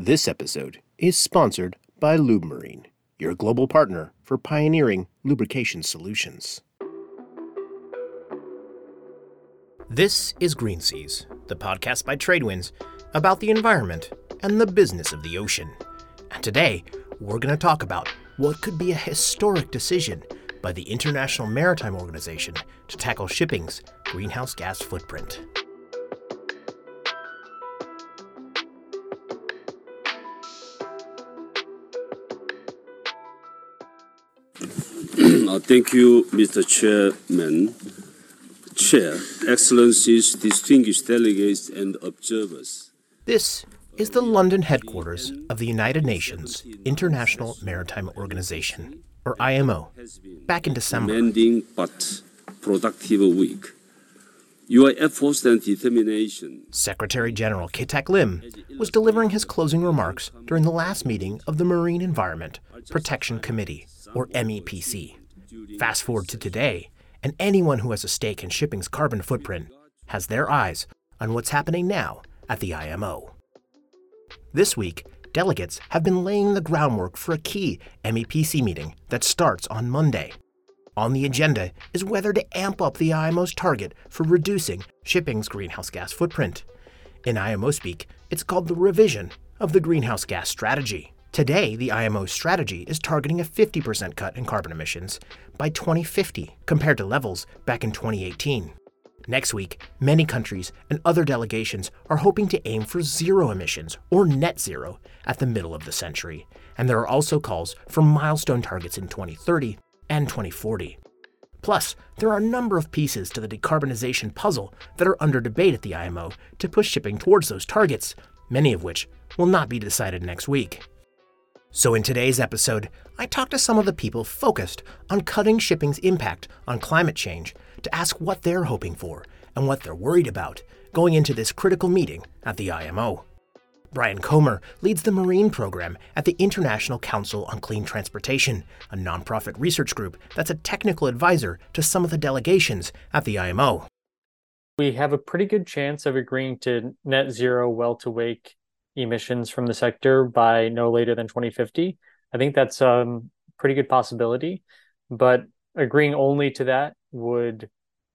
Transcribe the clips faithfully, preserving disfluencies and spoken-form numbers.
This episode is sponsored by Lubmarine, your global partner for pioneering lubrication solutions. This is Green Seas, the podcast by Tradewinds about the environment and the business of the ocean. And today, we're going to talk about what could be a historic decision by the International Maritime Organization to tackle shipping's greenhouse gas footprint. Thank you, Mister Chairman, Chair, Excellencies, distinguished delegates and observers. This is the London headquarters of the United Nations International Maritime Organization, or I M O, back in December. Demanding but productive week. Your efforts and determination. Secretary General Kitack Lim was delivering his closing remarks during the last meeting of the Marine Environment Protection Committee, or M E P C. Fast forward to today, and anyone who has a stake in shipping's carbon footprint has their eyes on what's happening now at the I M O. This week, delegates have been laying the groundwork for a key M E P C meeting that starts on Monday. On the agenda is whether to amp up the I M O's target for reducing shipping's greenhouse gas footprint. In I M O speak, it's called the revision of the greenhouse gas strategy. Today, the I M O's strategy is targeting a fifty percent cut in carbon emissions by twenty fifty compared to levels back in twenty eighteen. Next week, many countries and other delegations are hoping to aim for zero emissions or net zero at the middle of the century, and there are also calls for milestone targets in twenty thirty and twenty forty. Plus, there are a number of pieces to the decarbonization puzzle that are under debate at the I M O to push shipping towards those targets, many of which will not be decided next week. So in today's episode, I talked to some of the people focused on cutting shipping's impact on climate change to ask what they're hoping for and what they're worried about going into this critical meeting at the I M O. Brian Comer leads the Marine Program at the International Council on Clean Transportation, a nonprofit research group that's a technical advisor to some of the delegations at the I M O. We have a pretty good chance of agreeing to net zero well-to-wake emissions from the sector by no later than twenty fifty. I think that's a um, pretty good possibility, but agreeing only to that would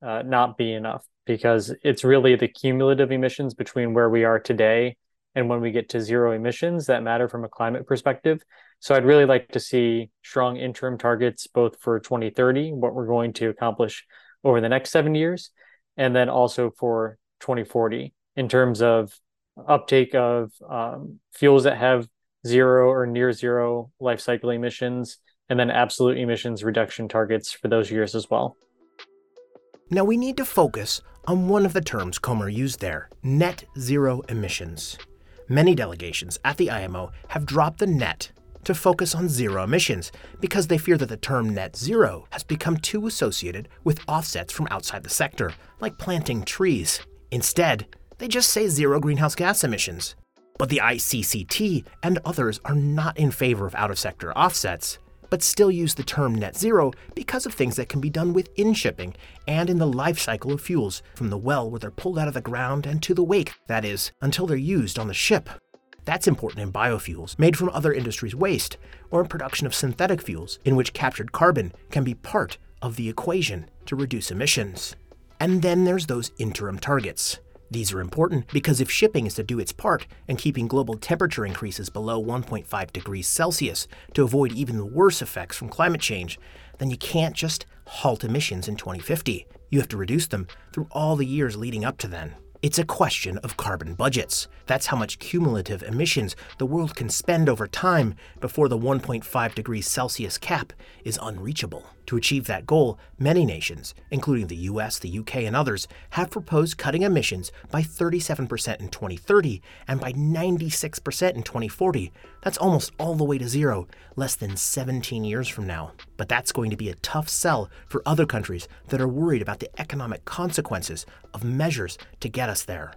uh, not be enough because it's really the cumulative emissions between where we are today and when we get to zero emissions that matter from a climate perspective. So I'd really like to see strong interim targets both for twenty thirty, what we're going to accomplish over the next seven years, and then also for twenty forty in terms of uptake of um, fuels that have zero or near zero life cycle emissions, and then absolute emissions reduction targets for those years as well. Now we need to focus on one of the terms Comer used there, net zero emissions. Many delegations at the I M O have dropped the net to focus on zero emissions because they fear that the term net zero has become too associated with offsets from outside the sector, like planting trees. Instead, they just say zero greenhouse gas emissions. But the I C C T and others are not in favor of out-of-sector offsets, but still use the term net zero because of things that can be done within shipping and in the life cycle of fuels, from the well where they're pulled out of the ground and to the wake, that is, until they're used on the ship. That's important in biofuels made from other industries' waste, or in production of synthetic fuels in which captured carbon can be part of the equation to reduce emissions. And then there's those interim targets. These are important because if shipping is to do its part in keeping global temperature increases below one point five degrees Celsius to avoid even the worse effects from climate change, then you can't just halt emissions in twenty fifty. You have to reduce them through all the years leading up to then. It's a question of carbon budgets. That's how much cumulative emissions the world can spend over time before the one point five degrees Celsius cap is unreachable. To achieve that goal, many nations, including the U S, the U K, and others, have proposed cutting emissions by thirty-seven percent in twenty thirty and by ninety-six percent in twenty forty. That's almost all the way to zero, less than seventeen years from now. But that's going to be a tough sell for other countries that are worried about the economic consequences of measures to get us there.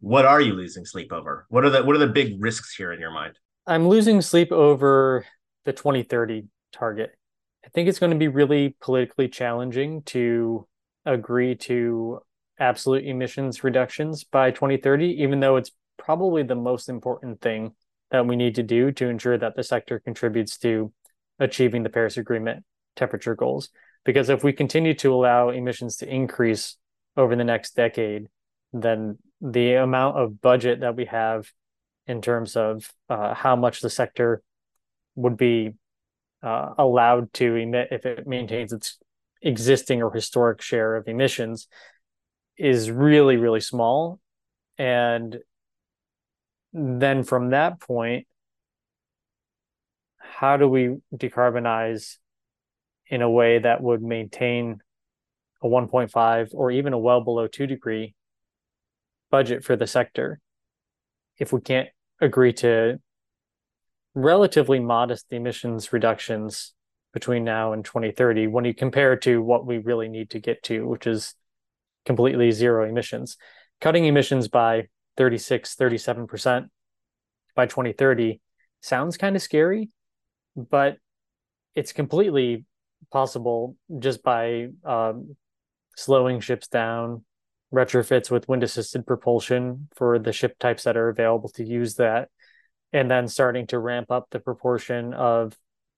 What are you losing sleep over? What are the what are the big risks here in your mind? I'm losing sleep over the twenty thirty target. I think it's going to be really politically challenging to agree to absolute emissions reductions by twenty thirty, even though it's probably the most important thing that we need to do to ensure that the sector contributes to achieving the Paris Agreement temperature goals. Because if we continue to allow emissions to increase over the next decade, then the amount of budget that we have in terms of uh, how much the sector would be uh, allowed to emit if it maintains its existing or historic share of emissions is really, really small. And then from that point, how do we decarbonize in a way that would maintain a one point five or even a well below two degree budget for the sector if we can't agree to relatively modest emissions reductions between now and twenty thirty when you compare to what we really need to get to, which is completely zero emissions. Cutting emissions by thirty-six, thirty-seven percent by twenty thirty sounds kind of scary, but it's completely possible just by um, slowing ships down, retrofits with wind-assisted propulsion for the ship types that are available to use that, and then starting to ramp up the proportion of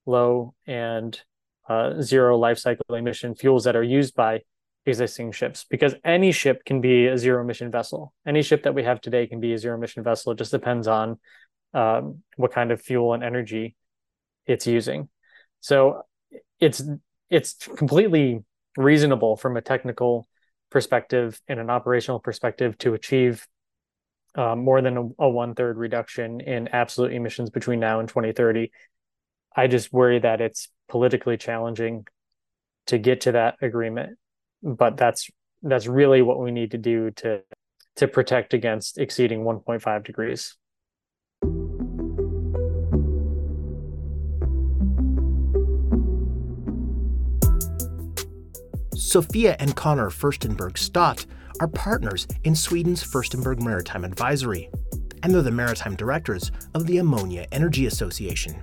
low and uh, zero life cycle emission fuels that are used by existing ships, because any ship can be a zero emission vessel. Any ship that we have today can be a zero emission vessel. It just depends on um, what kind of fuel and energy it's using. So it's it's completely reasonable from a technical perspective and an operational perspective to achieve uh, more than a, a one-third reduction in absolute emissions between now and twenty thirty. I just worry that it's politically challenging to get to that agreement. But that's that's really what we need to do to to protect against exceeding one point five degrees. Sophia and Connor Furstenberg-Stott are partners in Sweden's Furstenberg Maritime Advisory, and they're the maritime directors of the Ammonia Energy Association.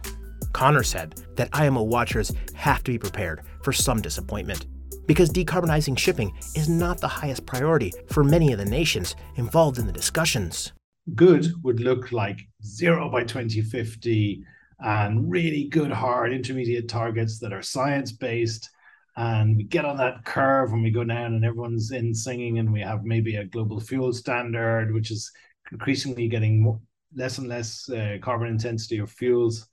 Connor said that I M O watchers have to be prepared for some disappointment, because decarbonizing shipping is not the highest priority for many of the nations involved in the discussions. Good would look like zero by twenty fifty and really good, hard, intermediate targets that are science-based. And we get on that curve and we go down and everyone's in singing, and we have maybe a global fuel standard, which is increasingly getting more, less and less uh, carbon intensity of fuels,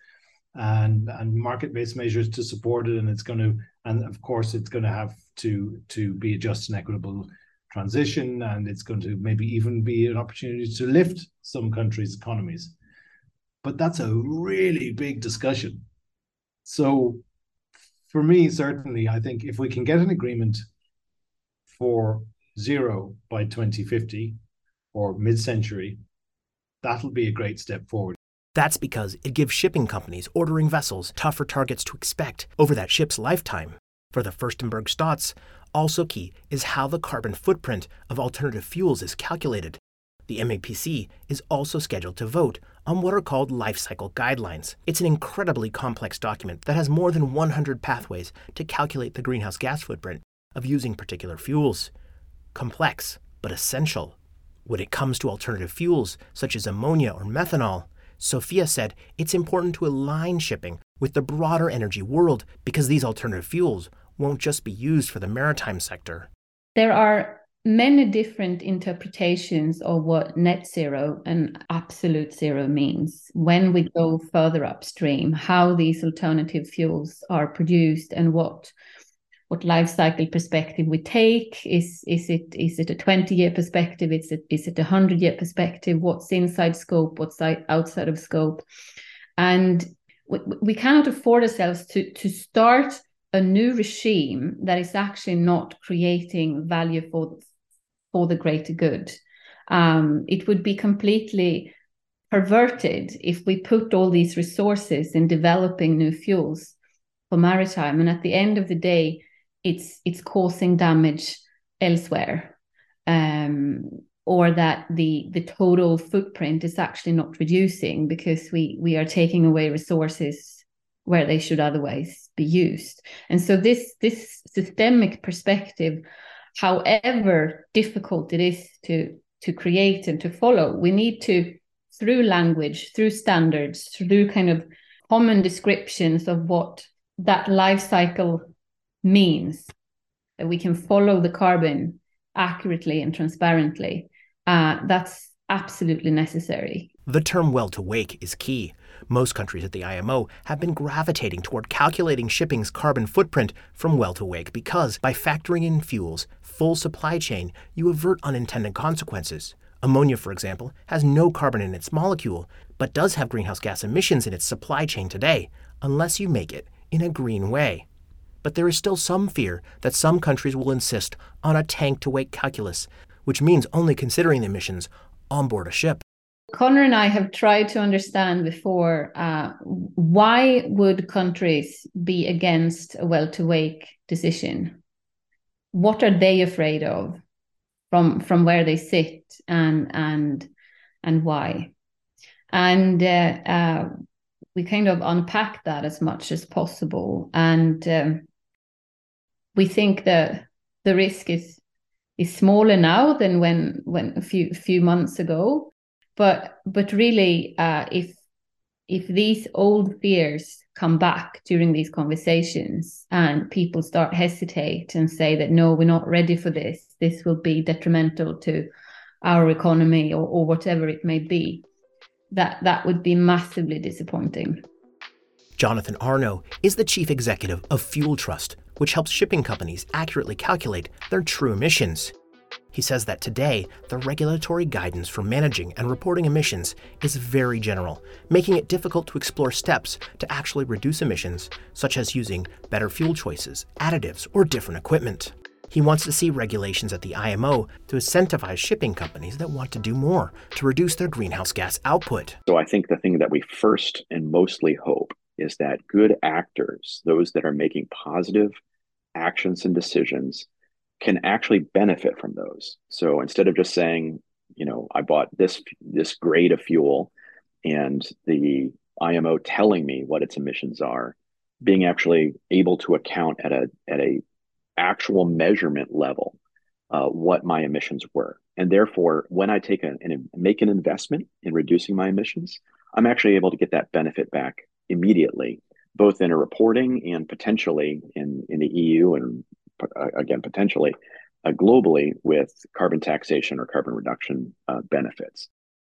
and and market-based measures to support it. And it's going to, and of course, it's going to have to to be a just and equitable transition, and it's going to maybe even be an opportunity to lift some countries' economies. But that's a really big discussion. So for me, certainly, I think if we can get an agreement for zero by twenty fifty or mid-century, that'll be a great step forward. That's because it gives shipping companies ordering vessels tougher targets to expect over that ship's lifetime. For the Furstenberg-Stotts, also key is how the carbon footprint of alternative fuels is calculated. The M E P C is also scheduled to vote on what are called life cycle guidelines. It's an incredibly complex document that has more than one hundred pathways to calculate the greenhouse gas footprint of using particular fuels. Complex, but essential. When it comes to alternative fuels, such as ammonia or methanol, Sophia said it's important to align shipping with the broader energy world, because these alternative fuels won't just be used for the maritime sector. There are many different interpretations of what net zero and absolute zero means. When we go further upstream, how these alternative fuels are produced and what what life cycle perspective we take. Is is it is it a twenty-year perspective? Is it is it a one hundred-year perspective? What's inside scope? What's outside of scope? And we, we cannot afford ourselves to, to start a new regime that is actually not creating value for, for the greater good. Um, it would be completely perverted if we put all these resources in developing new fuels for maritime, and at the end of the day, it's it's causing damage elsewhere, um, or that the the total footprint is actually not reducing because we we are taking away resources where they should otherwise be used. And so this this systemic perspective, however difficult it is to to create and to follow, we need to through language, through standards, through kind of common descriptions of what that life cycle means, that we can follow the carbon accurately and transparently, uh, that's absolutely necessary. The term well-to-wake is key. Most countries at the I M O have been gravitating toward calculating shipping's carbon footprint from well-to-wake because by factoring in fuels, full supply chain, you avert unintended consequences. Ammonia, for example, has no carbon in its molecule, but does have greenhouse gas emissions in its supply chain today, unless you make it in a green way. But there is still some fear that some countries will insist on a tank-to-wake calculus, which means only considering the emissions on board a ship. Connor and I have tried to understand before, uh, why would countries be against a well-to-wake decision? What are they afraid of from from where they sit, and and and why? And uh, uh, we kind of unpack that as much as possible. And um, we think that the risk is is smaller now than when when a few few months ago. But but really, uh, if if these old fears come back during these conversations and people start hesitate and say that, no, we're not ready for this, this will be detrimental to our economy or, or whatever it may be, that, that would be massively disappointing. Jonathan Arneault is the chief executive of FuelTrust, which helps shipping companies accurately calculate their true emissions. He says that today, the regulatory guidance for managing and reporting emissions is very general, making it difficult to explore steps to actually reduce emissions, such as using better fuel choices, additives, or different equipment. He wants to see regulations at the I M O to incentivize shipping companies that want to do more to reduce their greenhouse gas output. So I think the thing that we first and mostly hope is that good actors, those that are making positive actions and decisions, can actually benefit from those. So instead of just saying, you know, I bought this this grade of fuel and the I M O telling me what its emissions are, being actually able to account at a at a actual measurement level uh, what my emissions were. And therefore, when I take a, and make an investment in reducing my emissions, I'm actually able to get that benefit back immediately, both in a reporting and potentially in, in the E U and again, potentially uh, globally with carbon taxation or carbon reduction uh, benefits.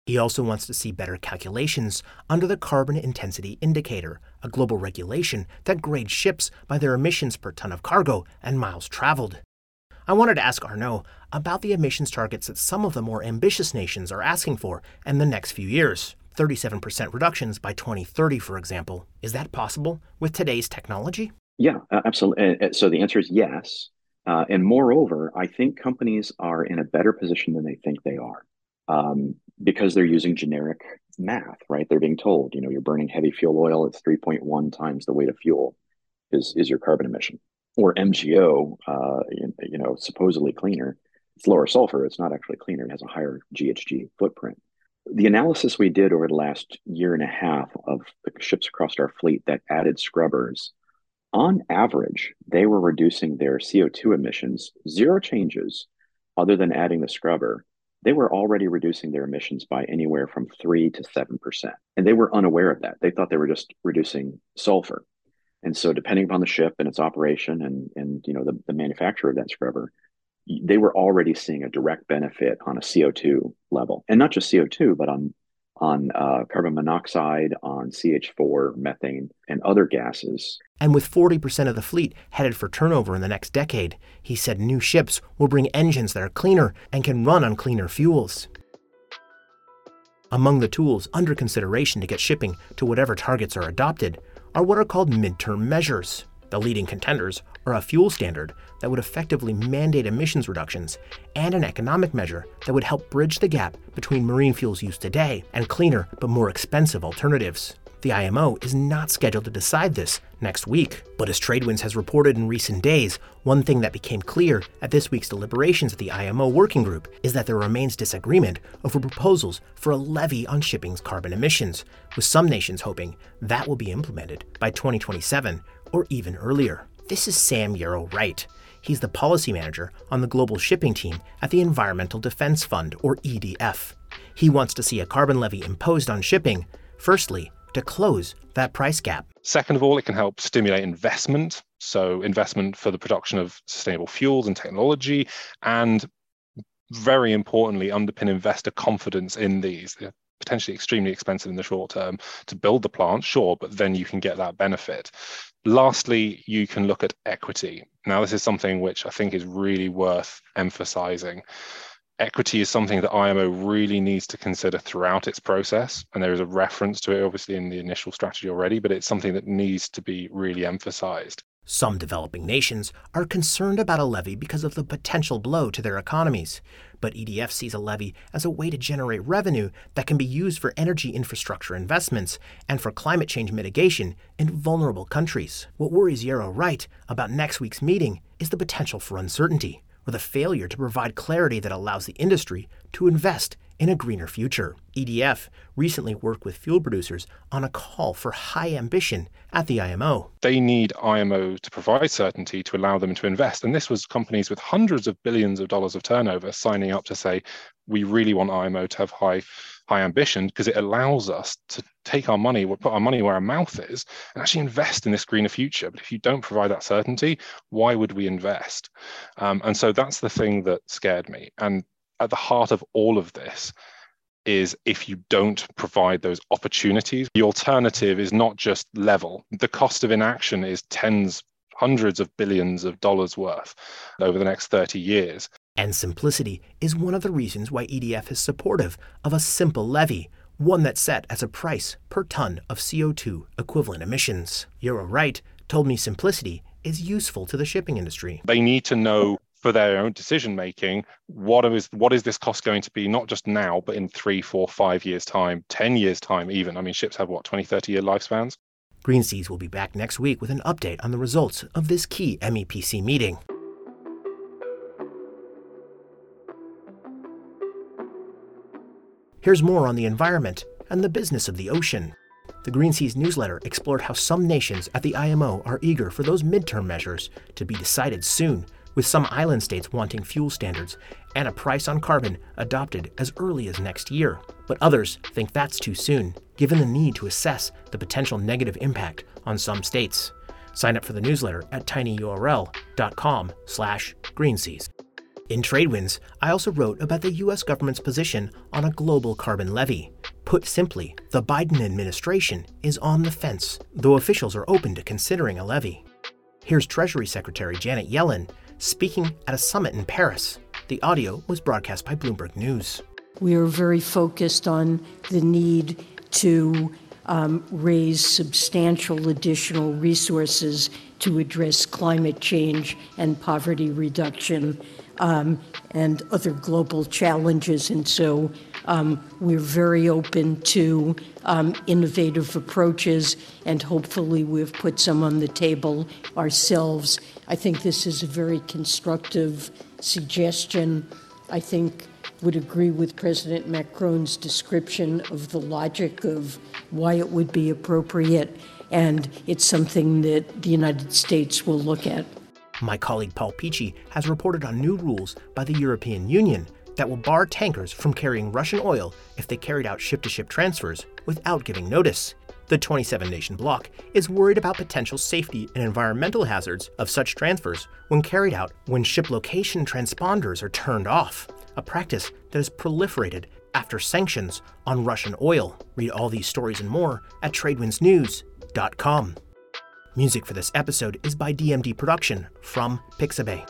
He also wants to see better calculations under the Carbon Intensity Indicator, a global regulation that grades ships by their emissions per ton of cargo and miles traveled. I wanted to ask Arneault about the emissions targets that some of the more ambitious nations are asking for in the next few years. thirty-seven percent reductions by twenty thirty, for example. Is that possible with today's technology? Yeah, absolutely. So the answer is yes. Uh, and moreover, I think companies are in a better position than they think they are um, because they're using generic math, right? They're being told, you know, you're burning heavy fuel oil. It's three point one times the weight of fuel is, is your carbon emission. Or M G O, uh, you know, supposedly cleaner. It's lower sulfur. It's not actually cleaner. It has a higher G H G footprint. The analysis we did over the last year and a half of the ships across our fleet that added scrubbers, on average, they were reducing their C O two emissions, zero changes other than adding the scrubber. They were already reducing their emissions by anywhere from three to seven percent. And they were unaware of that. They thought they were just reducing sulfur. And so depending upon the ship and its operation and, and you know the, the manufacturer of that scrubber, they were already seeing a direct benefit on a C O two level. And not just C O two, but on on uh, carbon monoxide, on C H four, methane, and other gases. And with forty percent of the fleet headed for turnover in the next decade, he said new ships will bring engines that are cleaner and can run on cleaner fuels. Among the tools under consideration to get shipping to whatever targets are adopted are what are called midterm measures. The leading contenders are a fuel standard that would effectively mandate emissions reductions and an economic measure that would help bridge the gap between marine fuels used today and cleaner but more expensive alternatives. The I M O is not scheduled to decide this next week, but as Tradewinds has reported in recent days, one thing that became clear at this week's deliberations at the I M O working group is that there remains disagreement over proposals for a levy on shipping's carbon emissions, with some nations hoping that will be implemented by twenty twenty-seven or even earlier. This is Sam Yarrow-Wright. He's the policy manager on the global shipping team at the Environmental Defense Fund, or E D F. He wants to see a carbon levy imposed on shipping, firstly, to close that price gap. Second of all, it can help stimulate investment. So investment for the production of sustainable fuels and technology, and very importantly, underpin investor confidence in these. They're potentially extremely expensive in the short term to build the plant, sure, but then you can get that benefit. Lastly, you can look at equity. Now, this is something which I think is really worth emphasizing. Equity is something that I M O really needs to consider throughout its process. And there is a reference to it, obviously, in the initial strategy already, but it's something that needs to be really emphasized. Some developing nations are concerned about a levy because of the potential blow to their economies. But E D F sees a levy as a way to generate revenue that can be used for energy infrastructure investments and for climate change mitigation in vulnerable countries. What worries Yarrow-Wright about next week's meeting is the potential for uncertainty, or the failure to provide clarity that allows the industry to invest in a greener future. E D F recently worked with fuel producers on a call for high ambition at the I M O. They need I M O to provide certainty to allow them to invest. And this was companies with hundreds of billions of dollars of turnover signing up to say, we really want I M O to have high high ambition because it allows us to take our money, we'll put our money where our mouth is, and actually invest in this greener future. But if you don't provide that certainty, why would we invest? Um, and so that's the thing that scared me. And at the heart of all of this is if you don't provide those opportunities, the alternative is not just level. The cost of inaction is tens, hundreds of billions of dollars worth over the next thirty years. And simplicity is one of the reasons why E D F is supportive of a simple levy, one that's set as a price per ton of C O two equivalent emissions. Yarrow-Wright told me simplicity is useful to the shipping industry. They need to know for their own decision-making, what is what is this cost going to be, not just now, but in three, four, five years' time, ten years' time even. I mean, ships have, what, twenty, thirty-year lifespans? Green Seas will be back next week with an update on the results of this key M E P C meeting. Here's more on the environment and the business of the ocean. The Green Seas newsletter explored how some nations at the I M O are eager for those midterm measures to be decided soon, with some island states wanting fuel standards and a price on carbon adopted as early as next year. But others think that's too soon, given the need to assess the potential negative impact on some states. Sign up for the newsletter at tinyurl dot com slash greenseas. In Tradewinds, I also wrote about the U S government's position on a global carbon levy. Put simply, the Biden administration is on the fence, though officials are open to considering a levy. Here's Treasury Secretary Janet Yellen speaking at a summit in Paris. The audio was broadcast by Bloomberg News. We are very focused on the need to um, raise substantial additional resources to address climate change and poverty reduction. Um, and other global challenges. And so um, we're very open to um, innovative approaches, and hopefully we've put some on the table ourselves. I think this is a very constructive suggestion. I think would agree with President Macron's description of the logic of why it would be appropriate, and it's something that the United States will look at. My colleague Paul Peachy has reported on new rules by the European Union that will bar tankers from carrying Russian oil if they carried out ship-to-ship transfers without giving notice. The twenty-seven nation bloc is worried about potential safety and environmental hazards of such transfers when carried out when ship location transponders are turned off, a practice that has proliferated after sanctions on Russian oil. Read all these stories and more at tradewinds news dot com. Music for this episode is by D M D Production from Pixabay.